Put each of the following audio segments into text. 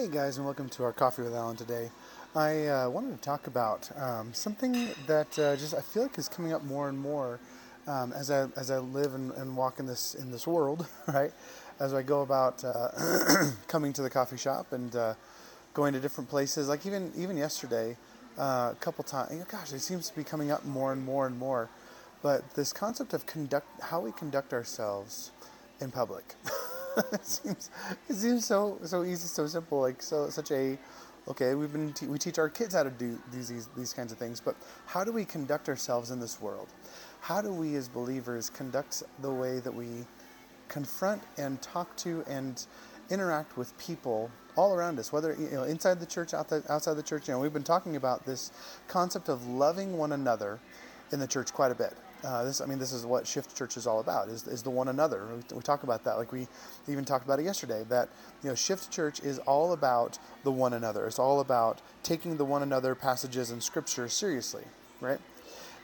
Hey guys, and welcome to our Coffee with Alan today. I wanted to talk about something that just I feel like is coming up more and more as I live and walk in this world, right? As I go about coming to the coffee shop and going to different places, like even yesterday, a couple times. You know, gosh, it seems to be coming up more and more and more. But this concept of how we conduct ourselves in public. It seems so easy, so simple, like we teach our kids how to do these kinds of things, but how do we conduct ourselves in this world? How do we as believers conduct the way that we confront and talk to and interact with people all around us, whether inside the church, outside the church? We've been talking about this concept of loving one another in the church quite a bit. This is what Shift Church is all about, is the one another. We talk about that, like we even talked about it yesterday, that Shift Church is all about the one another. It's all about taking the one another passages in Scripture seriously, right?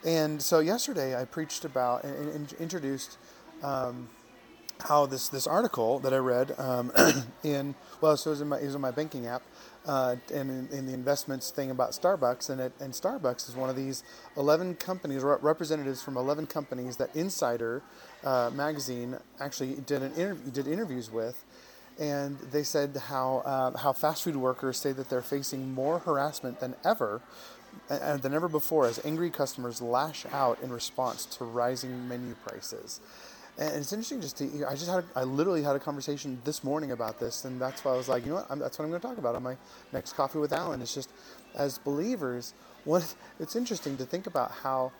And so yesterday I preached about and introduced how this article that I read it was in my banking app, and in the investments thing about Starbucks, and Starbucks is one of these 11 companies, representatives from 11 companies that Insider magazine actually did interviews with, and they said how fast food workers say that they're facing more harassment than ever before as angry customers lash out in response to rising menu prices. And it's interesting. I literally had a conversation this morning about this, and that's why I was like, that's what I'm going to talk about on my next Coffee with Alan. It's just, as believers, it's interesting to think about how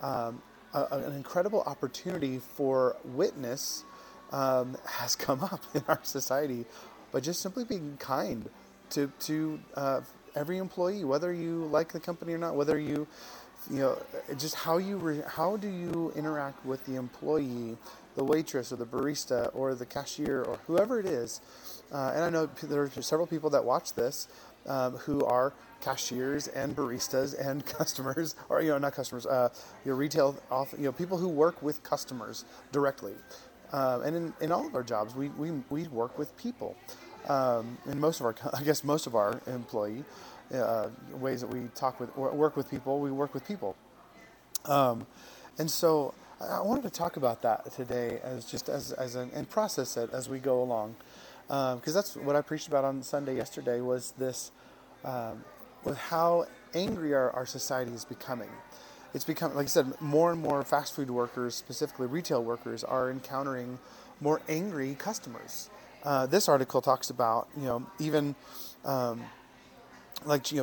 an incredible opportunity for witness has come up in our society, by just simply being kind to every employee, whether you like the company or not, whether you. Just how do you interact with the employee, the waitress or the barista or the cashier or whoever it is. And I know there are several people that watch this who are cashiers and baristas and customers, or not customers, your retail, people who work with customers directly. And in all of our jobs, we work with people. In most of our employee. Ways that we work with people. We work with people. And so I wanted to talk about that today and process it as we go along. Because that's what I preached about on Sunday yesterday, was this, with how angry our society is becoming. It's become, like I said, more and more fast food workers, specifically retail workers, are encountering more angry customers. This article talks about, even,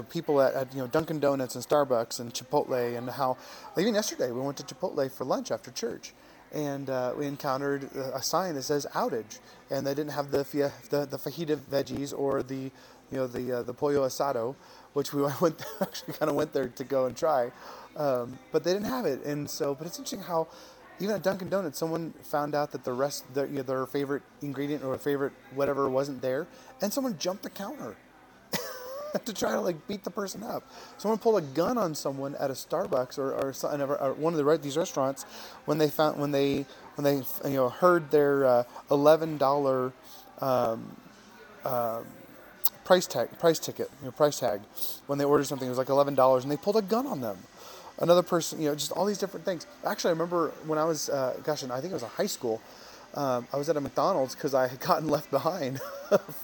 people at Dunkin' Donuts and Starbucks and Chipotle, and how even yesterday we went to Chipotle for lunch after church, and we encountered a sign that says outage, and they didn't have the fajita veggies or the pollo asado, which we went there to go and try, but they didn't have it, but it's interesting how even at Dunkin' Donuts someone found out that the rest their favorite ingredient or favorite whatever wasn't there, and someone jumped the counter to try to beat the person up. Someone pulled a gun on someone at a Starbucks or one of these restaurants when they heard their $11 price tag when they ordered something. It was like $11, and they pulled a gun on them. Another person, just all these different things. Actually, I remember when I was I think it was in high school. I was at a McDonald's because I had gotten left behind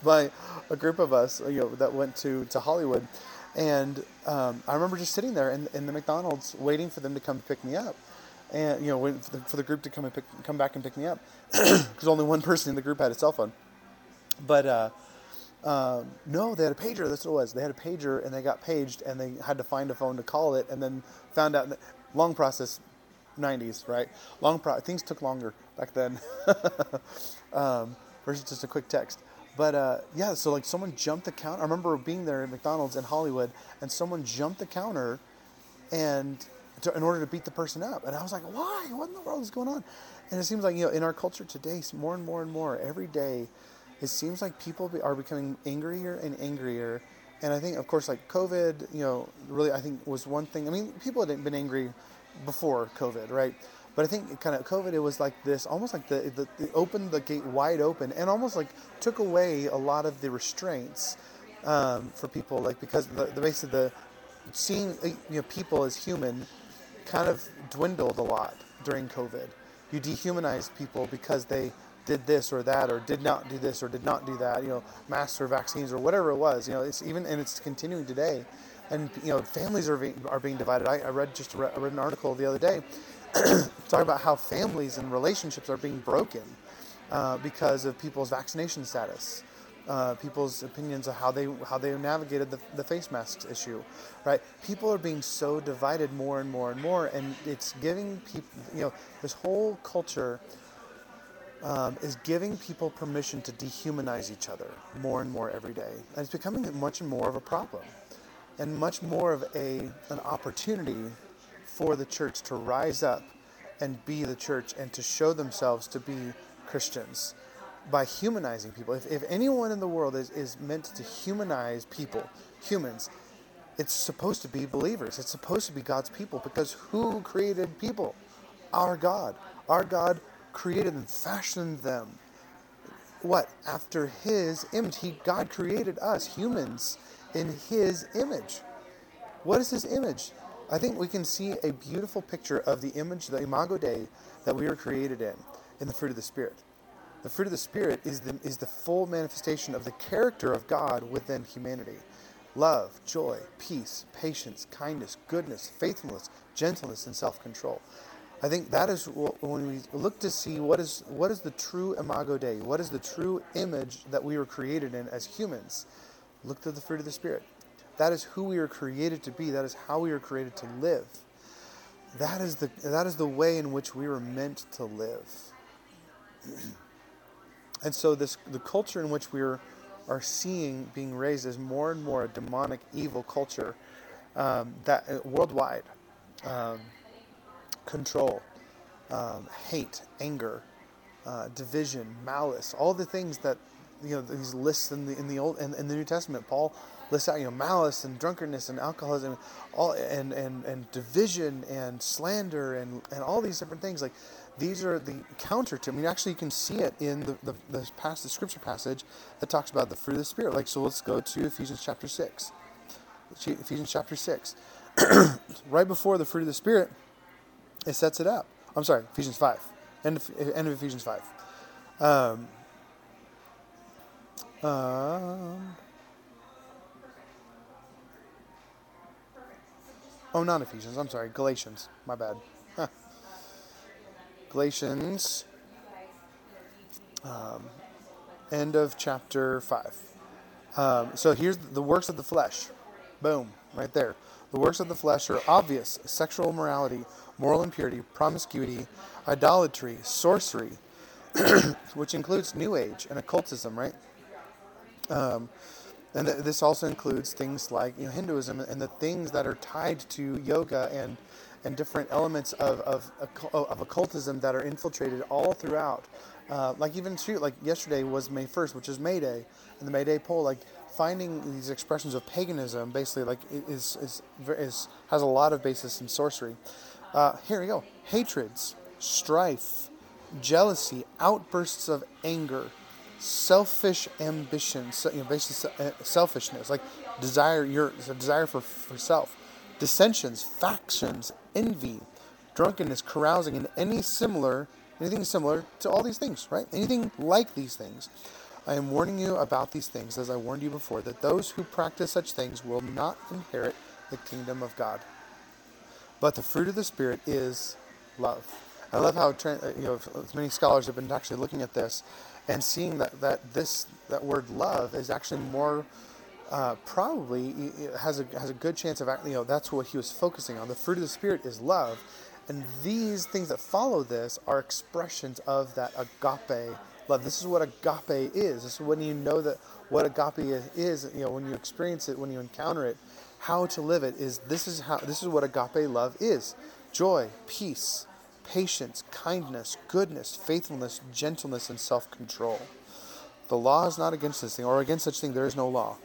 by a group of us, that went to Hollywood. And I remember just sitting there in the McDonald's waiting for them to come pick me up, and waiting for the group to come back and pick me up, because only one person in the group had a cell phone. But no, they had a pager. That's what it was. They had a pager, and they got paged, and they had to find a phone to call it, and then found out that long process. 90s, right? Things took longer back then versus just a quick text. But someone jumped the counter. I remember being there at McDonald's in Hollywood, and someone jumped the counter, and in order to beat the person up. And I was like, why? What in the world is going on? And it seems like in our culture today, more and more and more every day, it seems like people are becoming angrier and angrier. And I think, of course, like COVID, really I think was one thing. I mean, people had been angry before COVID, right? But I think COVID, it was like this, almost like it opened the gate wide open, and almost like took away a lot of the restraints for people, like, because the base of the seeing, you know, people as human kind of dwindled a lot during COVID. You dehumanize people because they did this or that, or did not do this or did not do that, you know, masks or vaccines or whatever it was, you know, it's even, and it's continuing today. And, you know, families are being divided. I read an article the other day talking about how families and relationships are being broken because of people's vaccination status, people's opinions of how they navigated the face masks issue, right? People are being so divided more and more and more, and it's giving people, you know, this whole culture is giving people permission to dehumanize each other more and more every day. And it's becoming much more of a problem, and much more of an opportunity for the church to rise up and be the church and to show themselves to be Christians by humanizing people. If anyone in the world is meant to humanize people, humans, it's supposed to be believers. It's supposed to be God's people, because who created people? Our God. Our God created and fashioned them. What? After His image. God created us, humans, in His image. What is His image? I think we can see a beautiful picture of the image, the Imago Dei, that we were created in the fruit of the Spirit. The fruit of the Spirit is the full manifestation of the character of God within humanity. Love, joy, peace, patience, kindness, goodness, faithfulness, gentleness, and self-control. I think that is when we look to see what is the true Imago Dei, what is the true image that we were created in as humans. Look to the fruit of the Spirit. That is who we are created to be. That is how we are created to live. That is the way in which we were meant to live. And so the culture in which we are seeing being raised is more and more a demonic, evil culture that worldwide. Control, hate, anger, division, malice, all the things that, you know, these lists in the Old and in the New Testament. Paul lists out, you know, malice and drunkenness and alcoholism, all and division and slander and all these different things. Like, these are the counter to. I mean, actually, you can see it in the scripture passage that talks about the fruit of the Spirit. Like, so let's go to Ephesians chapter 6. Ephesians chapter 6, right before the fruit of the Spirit, it sets it up. I'm sorry, Ephesians 5, end of Ephesians 5. Oh, not Ephesians. I'm sorry. Galatians. My bad. Huh. Galatians. End of chapter 5. So here's the works of the flesh. Boom. Right there. The works of the flesh are obvious. Sexual immorality, moral impurity, promiscuity, idolatry, sorcery, which includes New Age and occultism, right? And this also includes things like, you know, Hinduism and the things that are tied to yoga and different elements of occultism that are infiltrated all throughout. Like yesterday was May 1st, which is May Day, and the May Day poll, like, finding these expressions of paganism, basically, like, has a lot of basis in sorcery. Here we go. Hatreds, strife, jealousy, outbursts of anger, selfish ambition, you know, basically selfishness, like desire for self, dissensions, factions, envy, drunkenness, carousing, and anything similar to all these things, right? Anything like these things. I am warning you about these things, as I warned you before, that those who practice such things will not inherit the kingdom of God. But the fruit of the Spirit is love. I love how, you know, many scholars have been actually looking at this and seeing that word love is actually more probably has a good chance of, you know, that's what he was focusing on. The fruit of the Spirit is love, and these things that follow this are expressions of that agape love. This is what agape is. This is when you know that what agape is, you know, when you experience it, when you encounter it, how to live it is. This is what agape love is: joy, peace, patience, kindness, goodness, faithfulness, gentleness, and self-control. The law is not against this thing, or against such thing there is no law.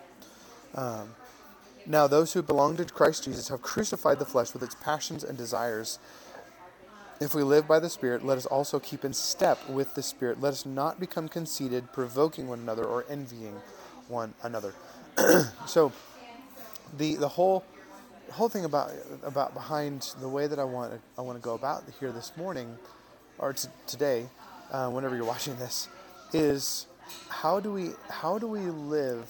Now those who belong to Christ Jesus have crucified the flesh with its passions and desires. If we live by the Spirit, let us also keep in step with the Spirit. Let us not become conceited, provoking one another, or envying one another. So the whole thing about behind the way that I want to go about here this morning, or today, whenever you're watching this, is how do we live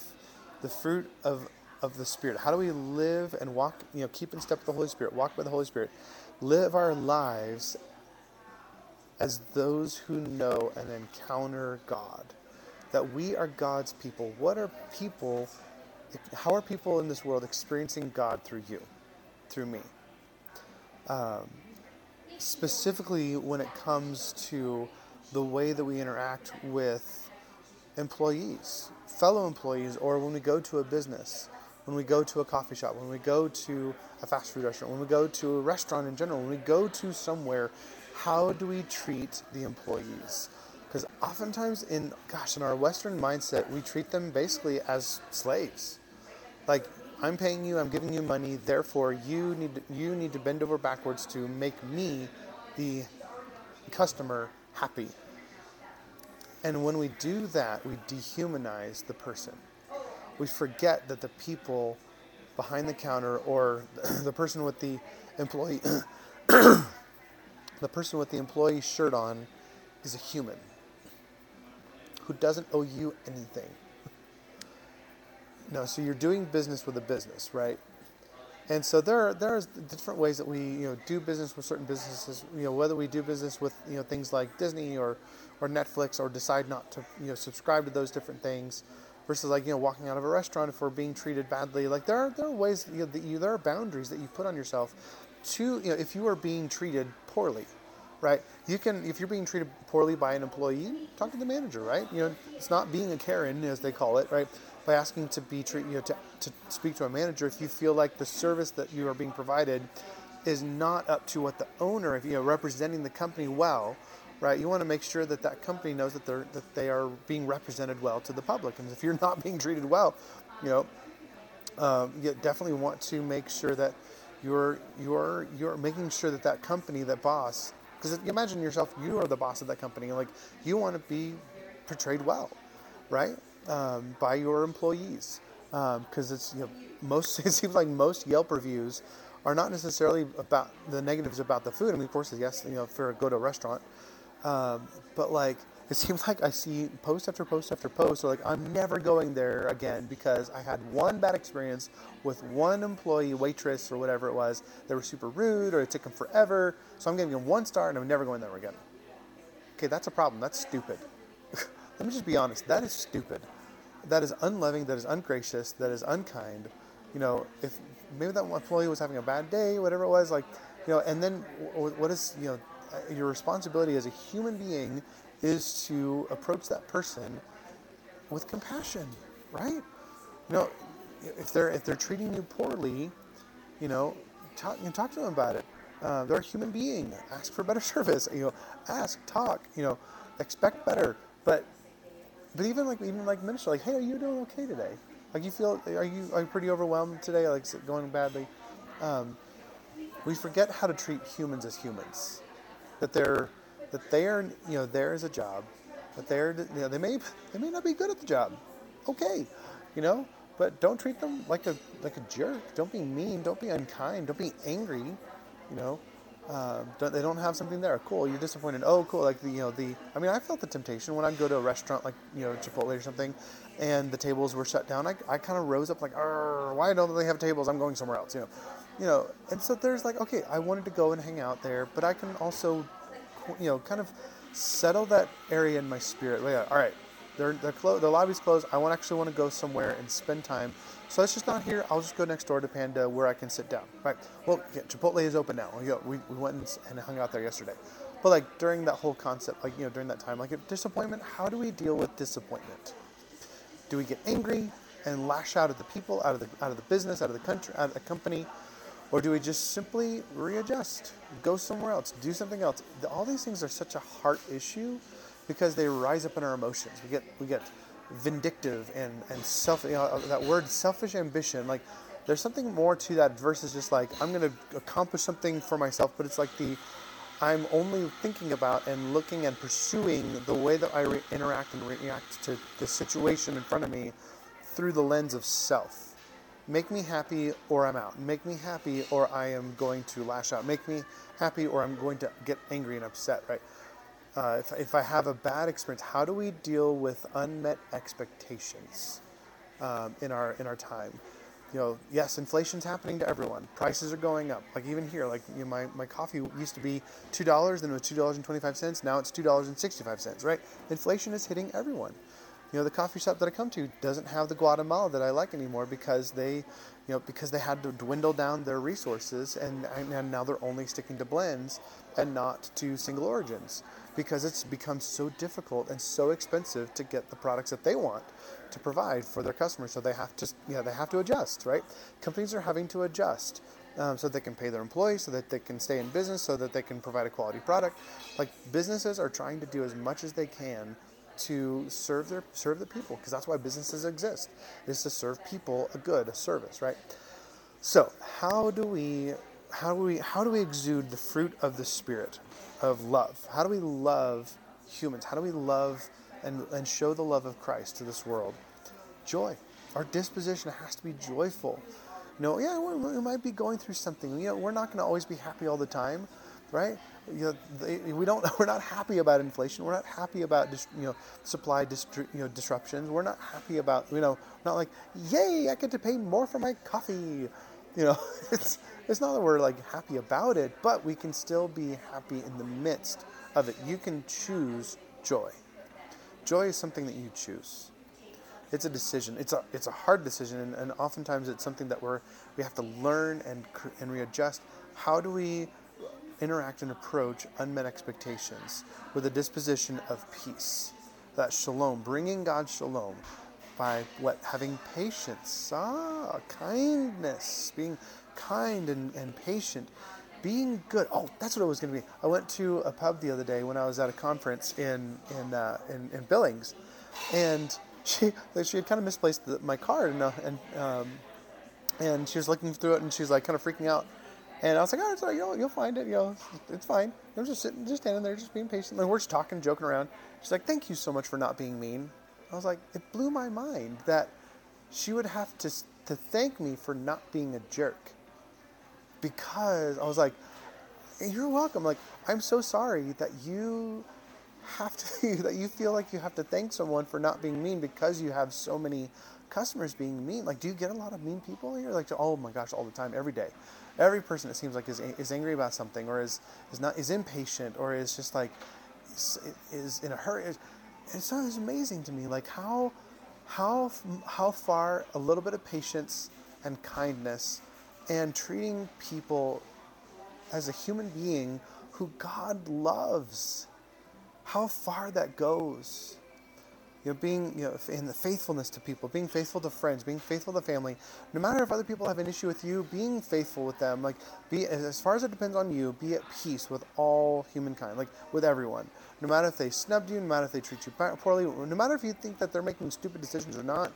the fruit of the Spirit? How do we live and walk, keep in step with the Holy Spirit, walk by the Holy Spirit, live our lives as those who know and encounter God, that we are God's people. What are people? How are people in this world experiencing God through you, through me? Specifically when it comes to the way that we interact with employees, fellow employees, or when we go to a business, when we go to a coffee shop, when we go to a fast food restaurant, when we go to a restaurant in general, when we go to somewhere, how do we treat the employees? Because oftentimes in our Western mindset, we treat them basically as slaves. Like, I'm paying you, I'm giving you money, therefore you need to bend over backwards to make me, the customer, happy. And when we do that, we dehumanize the person. We forget that the people behind the counter, or the person with the employee, the person with the employee shirt on, is a human who doesn't owe you anything. No, so you're doing business with a business, right? And so there are different ways that we do business with certain businesses. Whether we do business with things like Disney or Netflix, or decide not to subscribe to those different things, versus like walking out of a restaurant if we're being treated badly. Like there are ways that there are boundaries that you put on yourself to if you are being treated poorly. Right, if you're being treated poorly by an employee, talk to the manager, right? It's not being a Karen, as they call it, right? By asking to be treated, to speak to a manager if you feel like the service that you are being provided is not up to what the owner, if representing the company well, right? You want to make sure that company knows that they are being represented well to the public, and if you're not being treated well, you definitely want to make sure that you're making sure that company, that boss. Because imagine yourself, you are the boss of that company. Like, you want to be portrayed well, right, by your employees. Because it seems like most Yelp reviews are not necessarily about the negatives about the food. I mean, of course, yes, for go to a restaurant. But like, it seems like I see post after post after post. So like, I'm never going there again because I had one bad experience with one employee, waitress or whatever it was. They were super rude, or it took them forever. So I'm giving them 1 star and I'm never going there again. Okay, that's a problem. That's stupid. Let me just be honest. That is stupid. That is unloving. That is ungracious. That is unkind. If maybe that employee was having a bad day, whatever it was, like, and then what is, your responsibility as a human being is to approach that person with compassion, right? If they're treating you poorly, talk to them about it. They're a human being. Ask for better service. Ask, talk. Expect better. But even like minister, like, hey, are you doing okay today? Like, are you pretty overwhelmed today? Like, is it going badly? We forget how to treat humans as humans. That they are, there is a job. That they are, they may not be good at the job. Okay, but don't treat them like a jerk. Don't be mean. Don't be unkind. Don't be angry. They don't have something there. Cool. You're disappointed. Oh, cool. Like I mean, I felt the temptation when I go to a restaurant like Chipotle or something, and the tables were shut down. I kind of rose up like, why don't they have tables? I'm going somewhere else. And so there's like, okay, I wanted to go and hang out there, but I can also kind of settle that area in my spirit. Well, yeah, all right, they're closed. The lobby's closed. I want to go somewhere and spend time. So it's just not here. I'll just go next door to Panda where I can sit down. Right. Well, yeah, Chipotle is open now. We went and hung out there yesterday. But like during that whole concept, like during that time, like disappointment. How do we deal with disappointment? Do we get angry and lash out at the people, out of the business, out of the country, out of the company? Or do we just simply readjust, go somewhere else, do something else? All these things are such a heart issue because they rise up in our emotions. We get vindictive and self, that word selfish ambition. Like there's something more to that versus just like I'm going to accomplish something for myself. But it's like I'm only thinking about and looking and pursuing the way that I interact and react to the situation in front of me through the lens of self. Make me happy or I'm out. Make me happy or I am going to lash out. Make me happy or I'm going to get angry and upset, right? If I have a bad experience, how do we deal with unmet expectations in our time? You know, yes, inflation's happening to everyone. Prices are going up. Like even here, like you know, my coffee used to be $2, then it was $2.25. Now it's $2.65, right? Inflation is hitting everyone. You know, the coffee shop that I come to doesn't have the Guatemala that I like anymore because they had to dwindle down their resources and now they're only sticking to blends and not to single origins because it's become so difficult and so expensive to get the products that they want to provide for their customers. So they have to adjust, right? Companies are having to adjust so that they can pay their employees, so that they can stay in business, so that they can provide a quality product. Like businesses are trying to do as much as they can to serve the people, because that's why businesses exist, is to serve people a good, a service, right? So how do we exude the fruit of the Spirit of love? How do we love humans? How do we love and show the love of Christ to this world? Joy. Our disposition has to be joyful. You know, yeah, we might be going through something. You know, we're not going to always be happy all the time, right? You know, we're not happy about inflation. We're not happy about supply disruptions. We're not happy about not like, yay, I get to pay more for my coffee. You know, it's not that we're like happy about it, but we can still be happy in the midst of it. You can choose joy. Joy is something that you choose. It's a decision. It's a hard decision, and oftentimes it's something that we have to learn and readjust. How do we interact and approach unmet expectations with a disposition of peace? That shalom, bringing God's shalom by what? Having patience, kindness, being kind and patient, being good. Oh, that's what it was going to be. I went to a pub the other day when I was at a conference in Billings, and she had kind of misplaced my card and she was looking through it and she was like kind of freaking out. And I was like, oh, it's all right, you'll find it, it's fine. I'm just standing there, just being patient. Like, we're just talking, joking around. She's like, thank you so much for not being mean. I was like, it blew my mind that she would have to thank me for not being a jerk. Because I was like, you're welcome. Like, I'm so sorry that you feel like you have to thank someone for not being mean because you have so many customers being mean. Like, do you get a lot of mean people here? Like, oh my gosh, all the time, every day. Every person, it seems like, is angry about something, or is impatient, or is just like is in a hurry. And so it's amazing to me, like how far a little bit of patience and kindness, and treating people as a human being who God loves, how far that goes. You know, being in the faithfulness to people, being faithful to friends, being faithful to family. No matter if other people have an issue with you, being faithful with them. Like, be as far as it depends on you, be at peace with all humankind, like with everyone. No matter if they snubbed you, no matter if they treat you poorly, no matter if you think that they're making stupid decisions or not,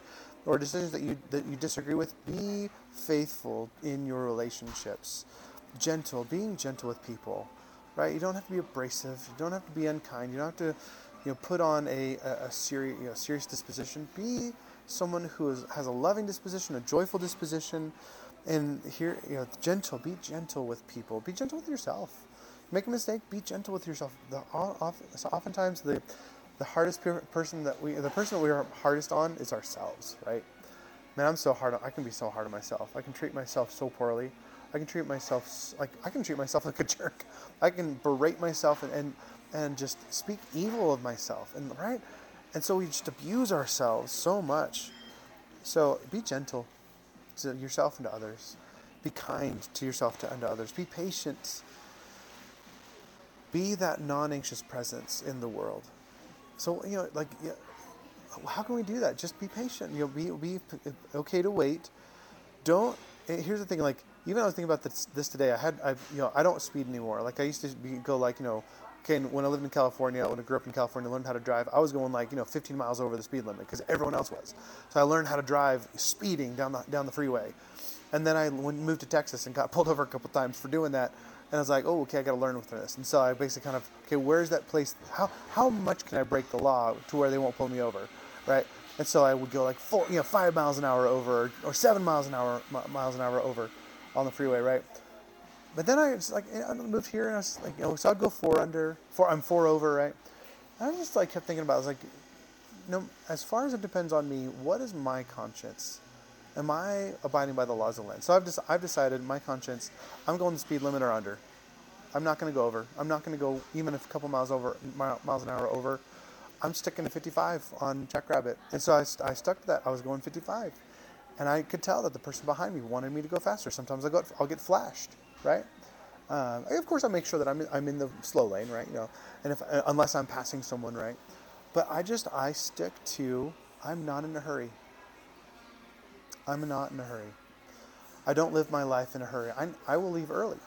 or decisions that you disagree with, be faithful in your relationships. Gentle, being gentle with people, right? You don't have to be abrasive. You don't have to be unkind. You don't have to put on a serious disposition. Be someone who has a loving disposition, a joyful disposition, and here, gentle. Be gentle with people. Be gentle with yourself. Make a mistake. Be gentle with yourself. Oftentimes, the hardest person that we are hardest on is ourselves, right? Man, I can be so hard on myself. I can treat myself so poorly. I can treat myself like a jerk. I can berate myself and just speak evil of myself, and right? And so we just abuse ourselves so much. So be gentle to yourself and to others. Be kind to yourself and to others. Be patient. Be that non-anxious presence in the world. So, how can we do that? Just be patient. Be okay to wait. Don't, here's the thing, like, even I was thinking about this today. I don't speed anymore. Like, I used to and when I lived in California, when I grew up in California, I learned how to drive. I was going 15 miles over the speed limit because everyone else was. So I learned how to drive speeding down the freeway. And then I moved to Texas and got pulled over a couple times for doing that. And I was like, oh, okay, I got to learn from this. And so I basically where's that place? How much can I break the law to where they won't pull me over, right? And so I would go like full, 5 miles an hour over or 7 miles an hour over on the freeway, right? But then I was like, I moved here and I was like, so I'd go four over, right? And I just like kept thinking about it. I was like, as far as it depends on me, what is my conscience? Am I abiding by the laws of the land? So I've decided my conscience, I'm going the speed limit or under. I'm not going to go over. I'm not going to go even a couple miles an hour over. I'm sticking to 55 on Jackrabbit. And so I stuck to that. I was going 55. And I could tell that the person behind me wanted me to go faster. Sometimes I'll get flashed, right? Of course, I make sure that I'm in the slow lane, right? And unless I'm passing someone, right? But I stick to, I'm not in a hurry. I'm not in a hurry. I don't live my life in a hurry. I will leave early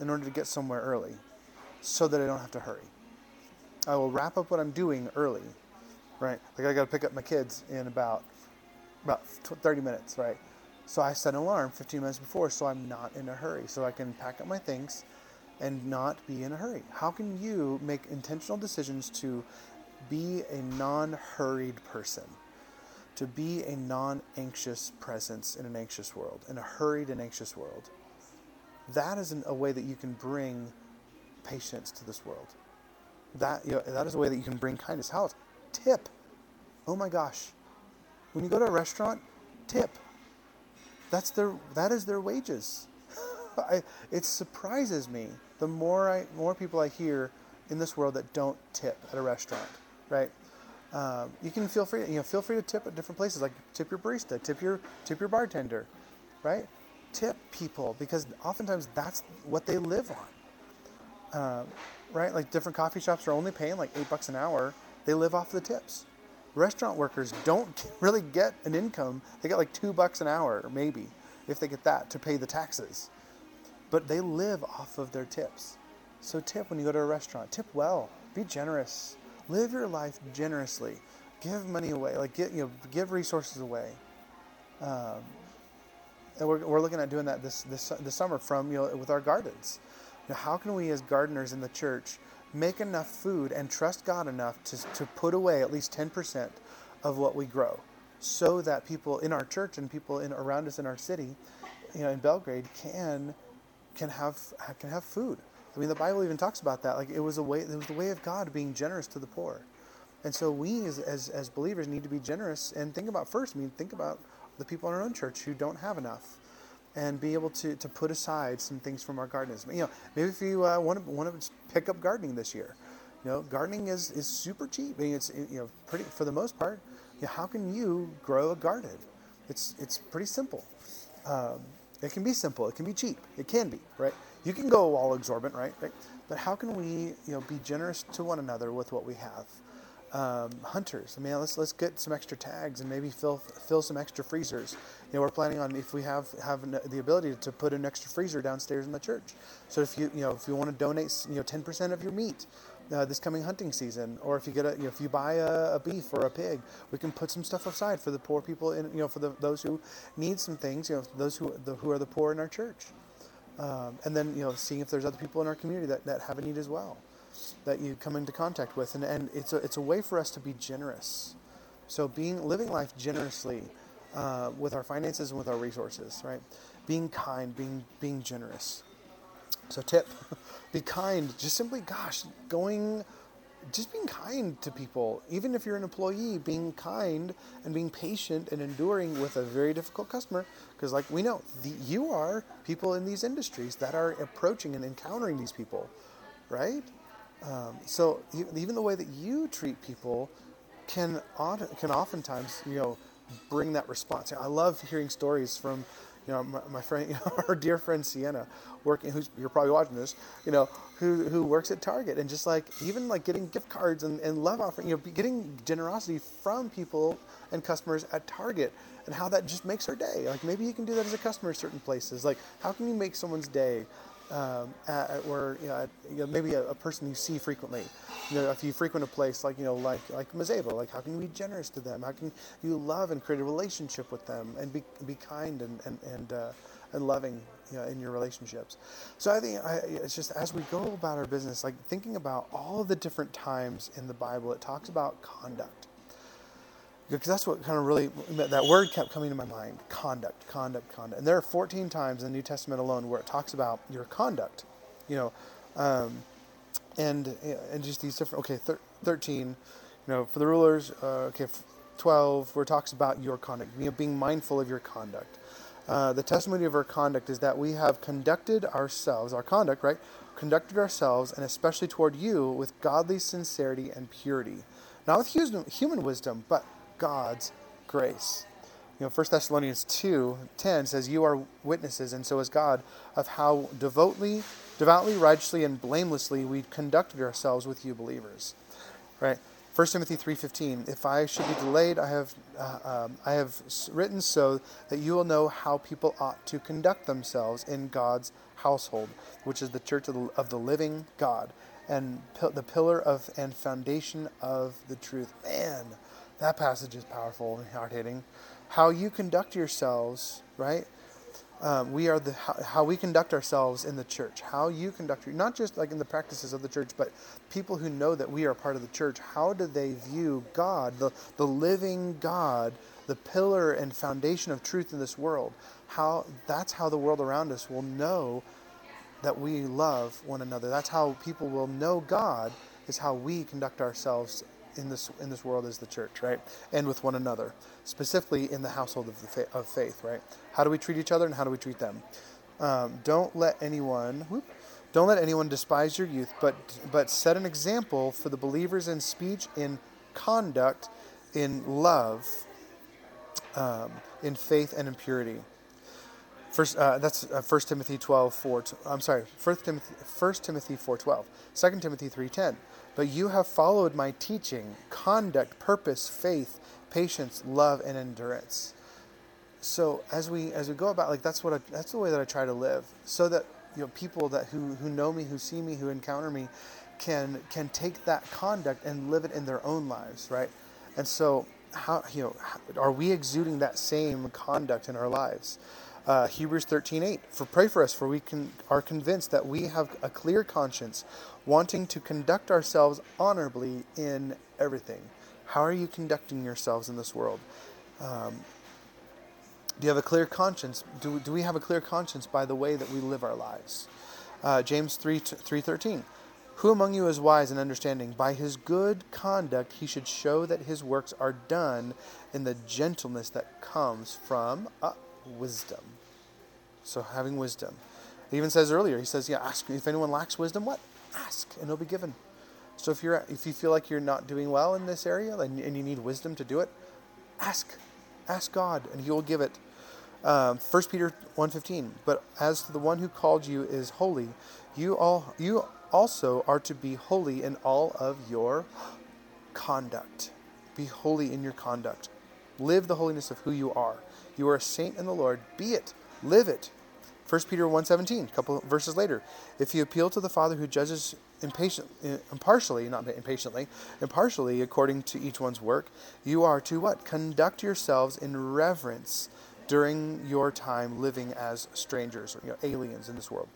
in order to get somewhere early so that I don't have to hurry. I will wrap up what I'm doing early, right? Like I got to pick up my kids in about 30 minutes, right? So I set an alarm 15 minutes before so I'm not in a hurry, so I can pack up my things and not be in a hurry. How can you make intentional decisions to be a non-hurried person, to be a non-anxious presence in an anxious world, in a hurried and anxious world? That is a way that you can bring patience to this world. That is a way that you can bring kindness. How? Tip. Oh my gosh. When you go to a restaurant, tip. That is their wages. It surprises me. The more people I hear in this world that don't tip at a restaurant, right? You can feel free to tip at different places, like tip your barista, tip your bartender, right? Tip people, because oftentimes that's what they live on. Right? Like different coffee shops are only paying like $8 an hour. They live off the tips. Restaurant workers don't really get an income. They get like $2 an hour, maybe, if they get that, to pay the taxes. But they live off of their tips. So tip when you go to a restaurant. Tip well. Be generous. Live your life generously. Give money away. Like give resources away. And we're looking at doing that this summer with our gardens. How can we as gardeners in the church make enough food and trust God enough to put away at least 10% of what we grow so that people in our church and people around us in our city, in Belgrade, can have food? I mean, the Bible even talks about that. Like it was the way of God being generous to the poor. And so we as believers need to be generous and think about the people in our own church who don't have enough, and be able to put aside some things from our gardens. Maybe if you want to pick up gardening this year, gardening is super cheap. I mean, it's pretty for the most part. How can you grow a garden? It's pretty simple. It can be simple. It can be cheap. It can be right. You can go all exorbitant, right? But how can we be generous to one another with what we have? Hunters. I mean, let's get some extra tags and maybe fill some extra freezers. We're planning on if we have the ability to put an extra freezer downstairs in the church. So if you want to donate 10% of your meat this coming hunting season, or if you get if you buy a beef or a pig, we can put some stuff aside for the poor people in for those who need some things. Those who are the poor in our church, and then seeing if there's other people in our community that have a need as well, that you come into contact with, and it's a way for us to be generous. So living life generously with our finances and with our resources, right? Being kind, being generous. So tip, be kind. Just simply, just being kind to people. Even if you're an employee, being kind and being patient and enduring with a very difficult customer, because like we know, you are people in these industries that are approaching and encountering these people, right? So even the way that you treat people can oftentimes bring that response. I love hearing stories from my friend, our dear friend Sienna, who's you're probably watching this, who works at Target, and just like even like getting gift cards and love offering, getting generosity from people and customers at Target, and how that just makes her day. Like maybe you can do that as a customer at certain places. Like how can you make someone's day? Maybe a person you see frequently, if you frequent a place like Mazeba, like how can you be generous to them? How can you love and create a relationship with them and be kind and loving in your relationships? So I think it's just as we go about our business, like thinking about all the different times in the Bible, it talks about conduct. because that's what kind of really, that word kept coming to my mind, conduct, conduct, conduct. And there are 14 times in the New Testament alone where it talks about your conduct, you know, and just these different, okay, 13, you know, for the rulers, okay, 12, where it talks about your conduct, you know, being mindful of your conduct. The testimony of our conduct is that we have conducted ourselves, our conduct, right, conducted ourselves, and especially toward you, with godly sincerity and purity. Not with human wisdom, but God's grace. You know, 1 Thessalonians 2:10 says, you are witnesses, and so is God, of how devoutly, righteously, and blamelessly we conducted ourselves with you believers. Right? 1 Timothy 3:15, if I should be delayed, I have written so that you will know how people ought to conduct themselves in God's household, which is the church of the living God, and the pillar of and foundation of the truth. Man, that passage is powerful and hard-hitting. How you conduct yourselves, right? How we conduct ourselves in the church. How you conduct, not just like in the practices of the church, but people who know that we are part of the church. How do they view God, the living God, the pillar and foundation of truth in this world? That's how the world around us will know that we love one another. That's how people will know God, is how we conduct ourselves in this world as the church, right? And with one another, specifically in the household of faith, right? How do we treat each other and how do we treat them? Don't let anyone despise your youth, but set an example for the believers in speech, in conduct, in love, in faith, and in purity. That's 1 Timothy 4:12. 2 Timothy 3:10. But you have followed my teaching, conduct, purpose, faith, patience, love, and endurance. So as we go about, like, that's the way that I try to live, so that, you know, people that who know me, who see me, who encounter me, can take that conduct and live it in their own lives, right? And so are we exuding that same conduct in our lives? Hebrews 13:8, pray for us, for we are convinced that we have a clear conscience, wanting to conduct ourselves honorably in everything. How are you conducting yourselves in this world? Do you have a clear conscience? Do we have a clear conscience by the way that we live our lives? James 3:13, who among you is wise and understanding? By his good conduct he should show that his works are done in the gentleness that comes from wisdom. So having wisdom. He even says earlier, he says, ask, if anyone lacks wisdom, what? Ask, and it'll be given. So if you feel like you're not doing well in this area and you need wisdom to do it, ask God, and he will give it. 1 Peter 1:15, but as to the one who called you is holy, you also are to be holy in all of your conduct. Be holy in your conduct. Live the holiness of who you are. You are a saint in the Lord. Be it. Live it. 1 Peter 1:17, a couple verses later. If you appeal to the Father who judges impartially according to each one's work, you are to what? Conduct yourselves in reverence during your time living as strangers, or, you know, aliens in this world.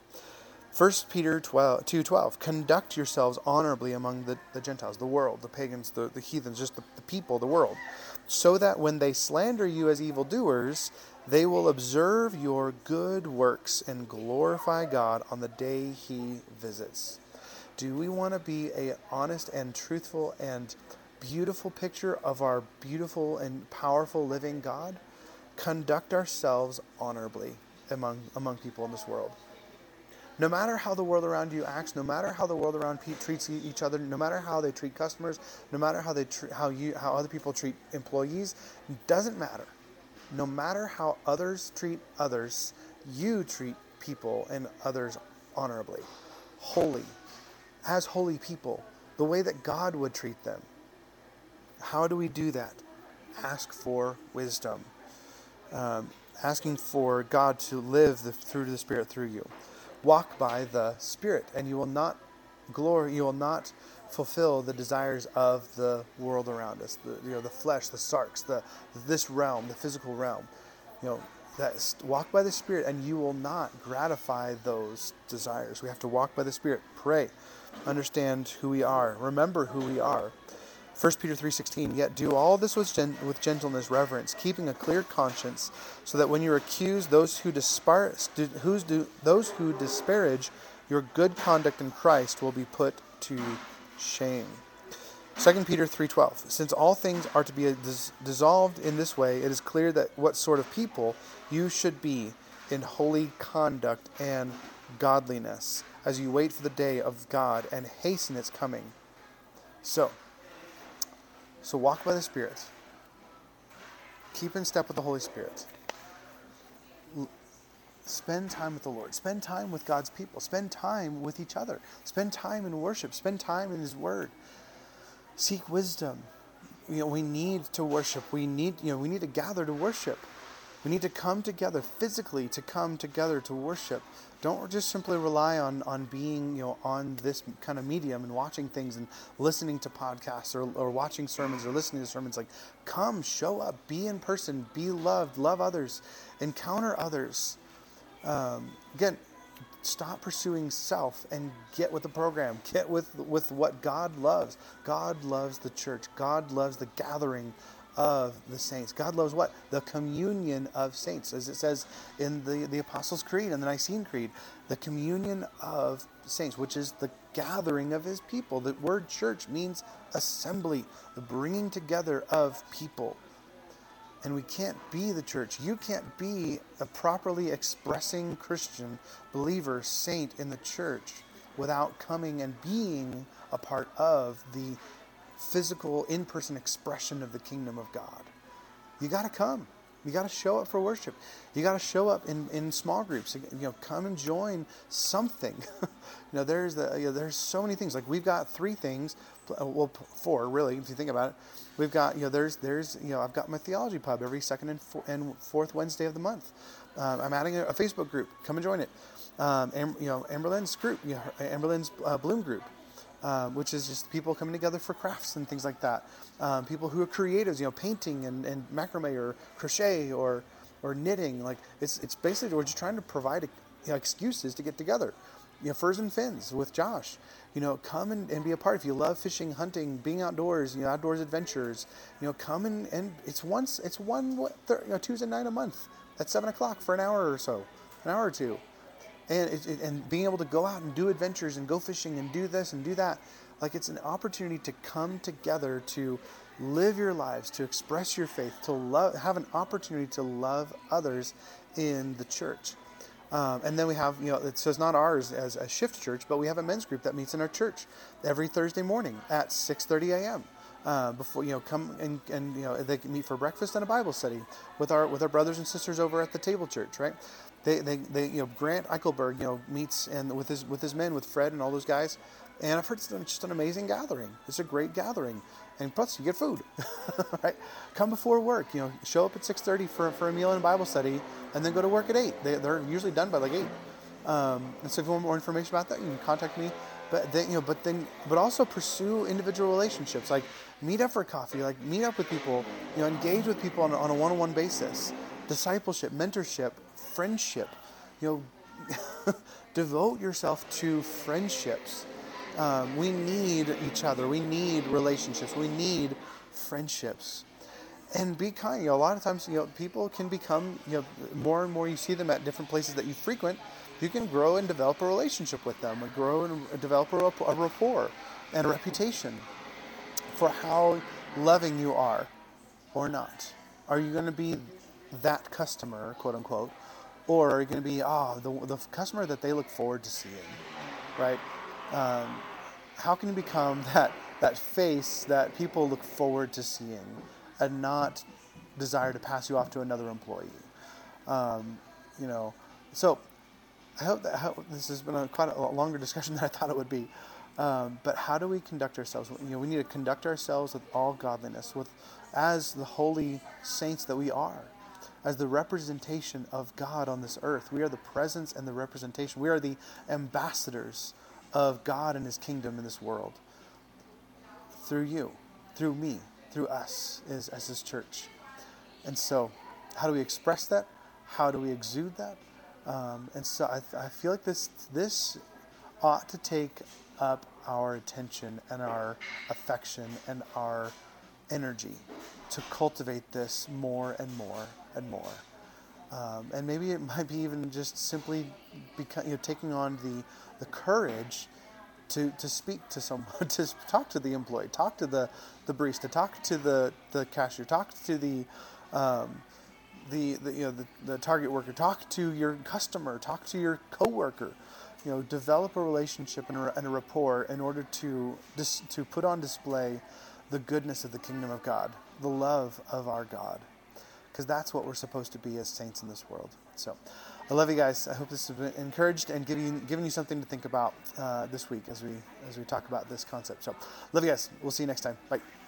1 Peter 2:12, conduct yourselves honorably among the Gentiles, the world, the pagans, the heathens, just the people, the world, so that when they slander you as evildoers, they will observe your good works and glorify God on the day he visits. Do we want to be a honest and truthful and beautiful picture of our beautiful and powerful living God? Conduct ourselves honorably among people in this world. No matter how the world around you acts, no matter how the world around treats each other, no matter how they treat customers, no matter how they how other people treat employees, doesn't matter. No matter how others treat others, you treat people and others honorably, holy, as holy people, the way that God would treat them. How do we do that? Ask for wisdom. Asking for God to live through the Spirit through you. Walk by the Spirit, and you will not fulfill the desires of the world around us, the flesh, the sarks, this realm, the physical realm. You know, walk by the Spirit, and you will not gratify those desires. We have to walk by the Spirit, pray, understand who we are, remember who we are. 1 Peter 3:16, yet do all this with gentleness, reverence, keeping a clear conscience, so that when you are accused, those who disparage your good conduct in Christ will be put to shame. 2 Peter 3:12, since all things are to be dissolved in this way, it is clear that what sort of people you should be in holy conduct and godliness, as you wait for the day of God and hasten its coming. So walk by the Spirit. Keep in step with the Holy Spirit. Spend time with the Lord. Spend time with God's people. Spend time with each other. Spend time in worship. Spend time in His Word. Seek wisdom. We need to worship. We need to gather to worship. We need to come together physically to come together to worship. Don't just simply rely on being, on this kind of medium and watching things and listening to podcasts or watching sermons or listening to sermons. Like, come, show up, be in person, be loved, love others, encounter others. Again, stop pursuing self and get with the program. Get with what God loves. God loves the church. God loves the gathering of the saints. God loves what? The communion of saints, as it says in the Apostles' Creed and the Nicene Creed. The communion of saints, which is the gathering of His people. The word church means assembly, the bringing together of people. And we can't be the church. You can't be a properly expressing Christian, believer, saint in the church without coming and being a part of the physical, in-person expression of the kingdom of God. You got to come. You got to show up for worship. You got to show up in small groups. Come and join something. There's so many things. Like, we've got 3 things, well, 4 really, if you think about it. We've got, I've got my theology pub every second and fourth Wednesday of the month. I'm adding a Facebook group. Come and join it. Amberlynn's group, Amberlynn's Bloom group. Which is just people coming together for crafts and things like that. People who are creatives, painting and macrame or crochet or knitting. Like, it's basically, we're just trying to provide excuses to get together. Furs and Fins with Josh. Come and be a part. If you love fishing, hunting, being outdoors, outdoors adventures, come and it's one Tuesday night a month at 7:00 for an hour or two. And and being able to go out and do adventures and go fishing and do this and do that. Like, it's an opportunity to come together, to live your lives, to express your faith, to love, have an opportunity to love others in the church. And then we have, so it's not ours as a Shift Church, but we have a men's group that meets in our church every Thursday morning at 6:30 a.m. Before, come and they can meet for breakfast and a Bible study with our brothers and sisters over at the Table Church, right? They Grant Eichelberg, meets and with his men, with Fred and all those guys. And I've heard it's just an amazing gathering. It's a great gathering. And plus, you get food, right? Come before work, show up at 6:30 for a meal and a Bible study, and then go to work at 8. They're usually done by like 8. And so if you want more information about that, you can contact me. But also pursue individual relationships. Like, meet up for coffee, like meet up with people, engage with people on a one-on-one basis. Discipleship, mentorship, friendship, devote yourself to friendships. We need each other. We need relationships. We need friendships. And be kind. A lot of times, people can become, more and more you see them at different places that you frequent, you can grow and develop a relationship with them, and grow and develop a rapport and a reputation for how loving you are or not. Are you going to be that customer, quote unquote, or are you going to be the customer that they look forward to seeing, right? How can you become that face that people look forward to seeing and not desire to pass you off to another employee? So I hope this has been quite a longer discussion than I thought it would be. But how do we conduct ourselves? We need to conduct ourselves with all godliness, as the holy saints that we are. As the representation of God on this earth. We are the presence and the representation. We are the ambassadors of God and His kingdom in this world. Through you, through me, through us as His church. And so, how do we express that? How do we exude that? And so I feel like this ought to take up our attention and our affection and our energy to cultivate this more and more and more. And maybe it might be even just simply taking on the courage to speak to someone, to talk to the employee, talk to the barista, talk to the cashier, talk to the Target worker, talk to your customer, talk to your coworker. You know, develop a relationship and a rapport in order to put on display the goodness of the kingdom of God, the love of our God, because that's what we're supposed to be as saints in this world. So, I love you guys. I hope this has been encouraged and giving you something to think about this week as we talk about this concept. So, love you guys. We'll see you next time. Bye.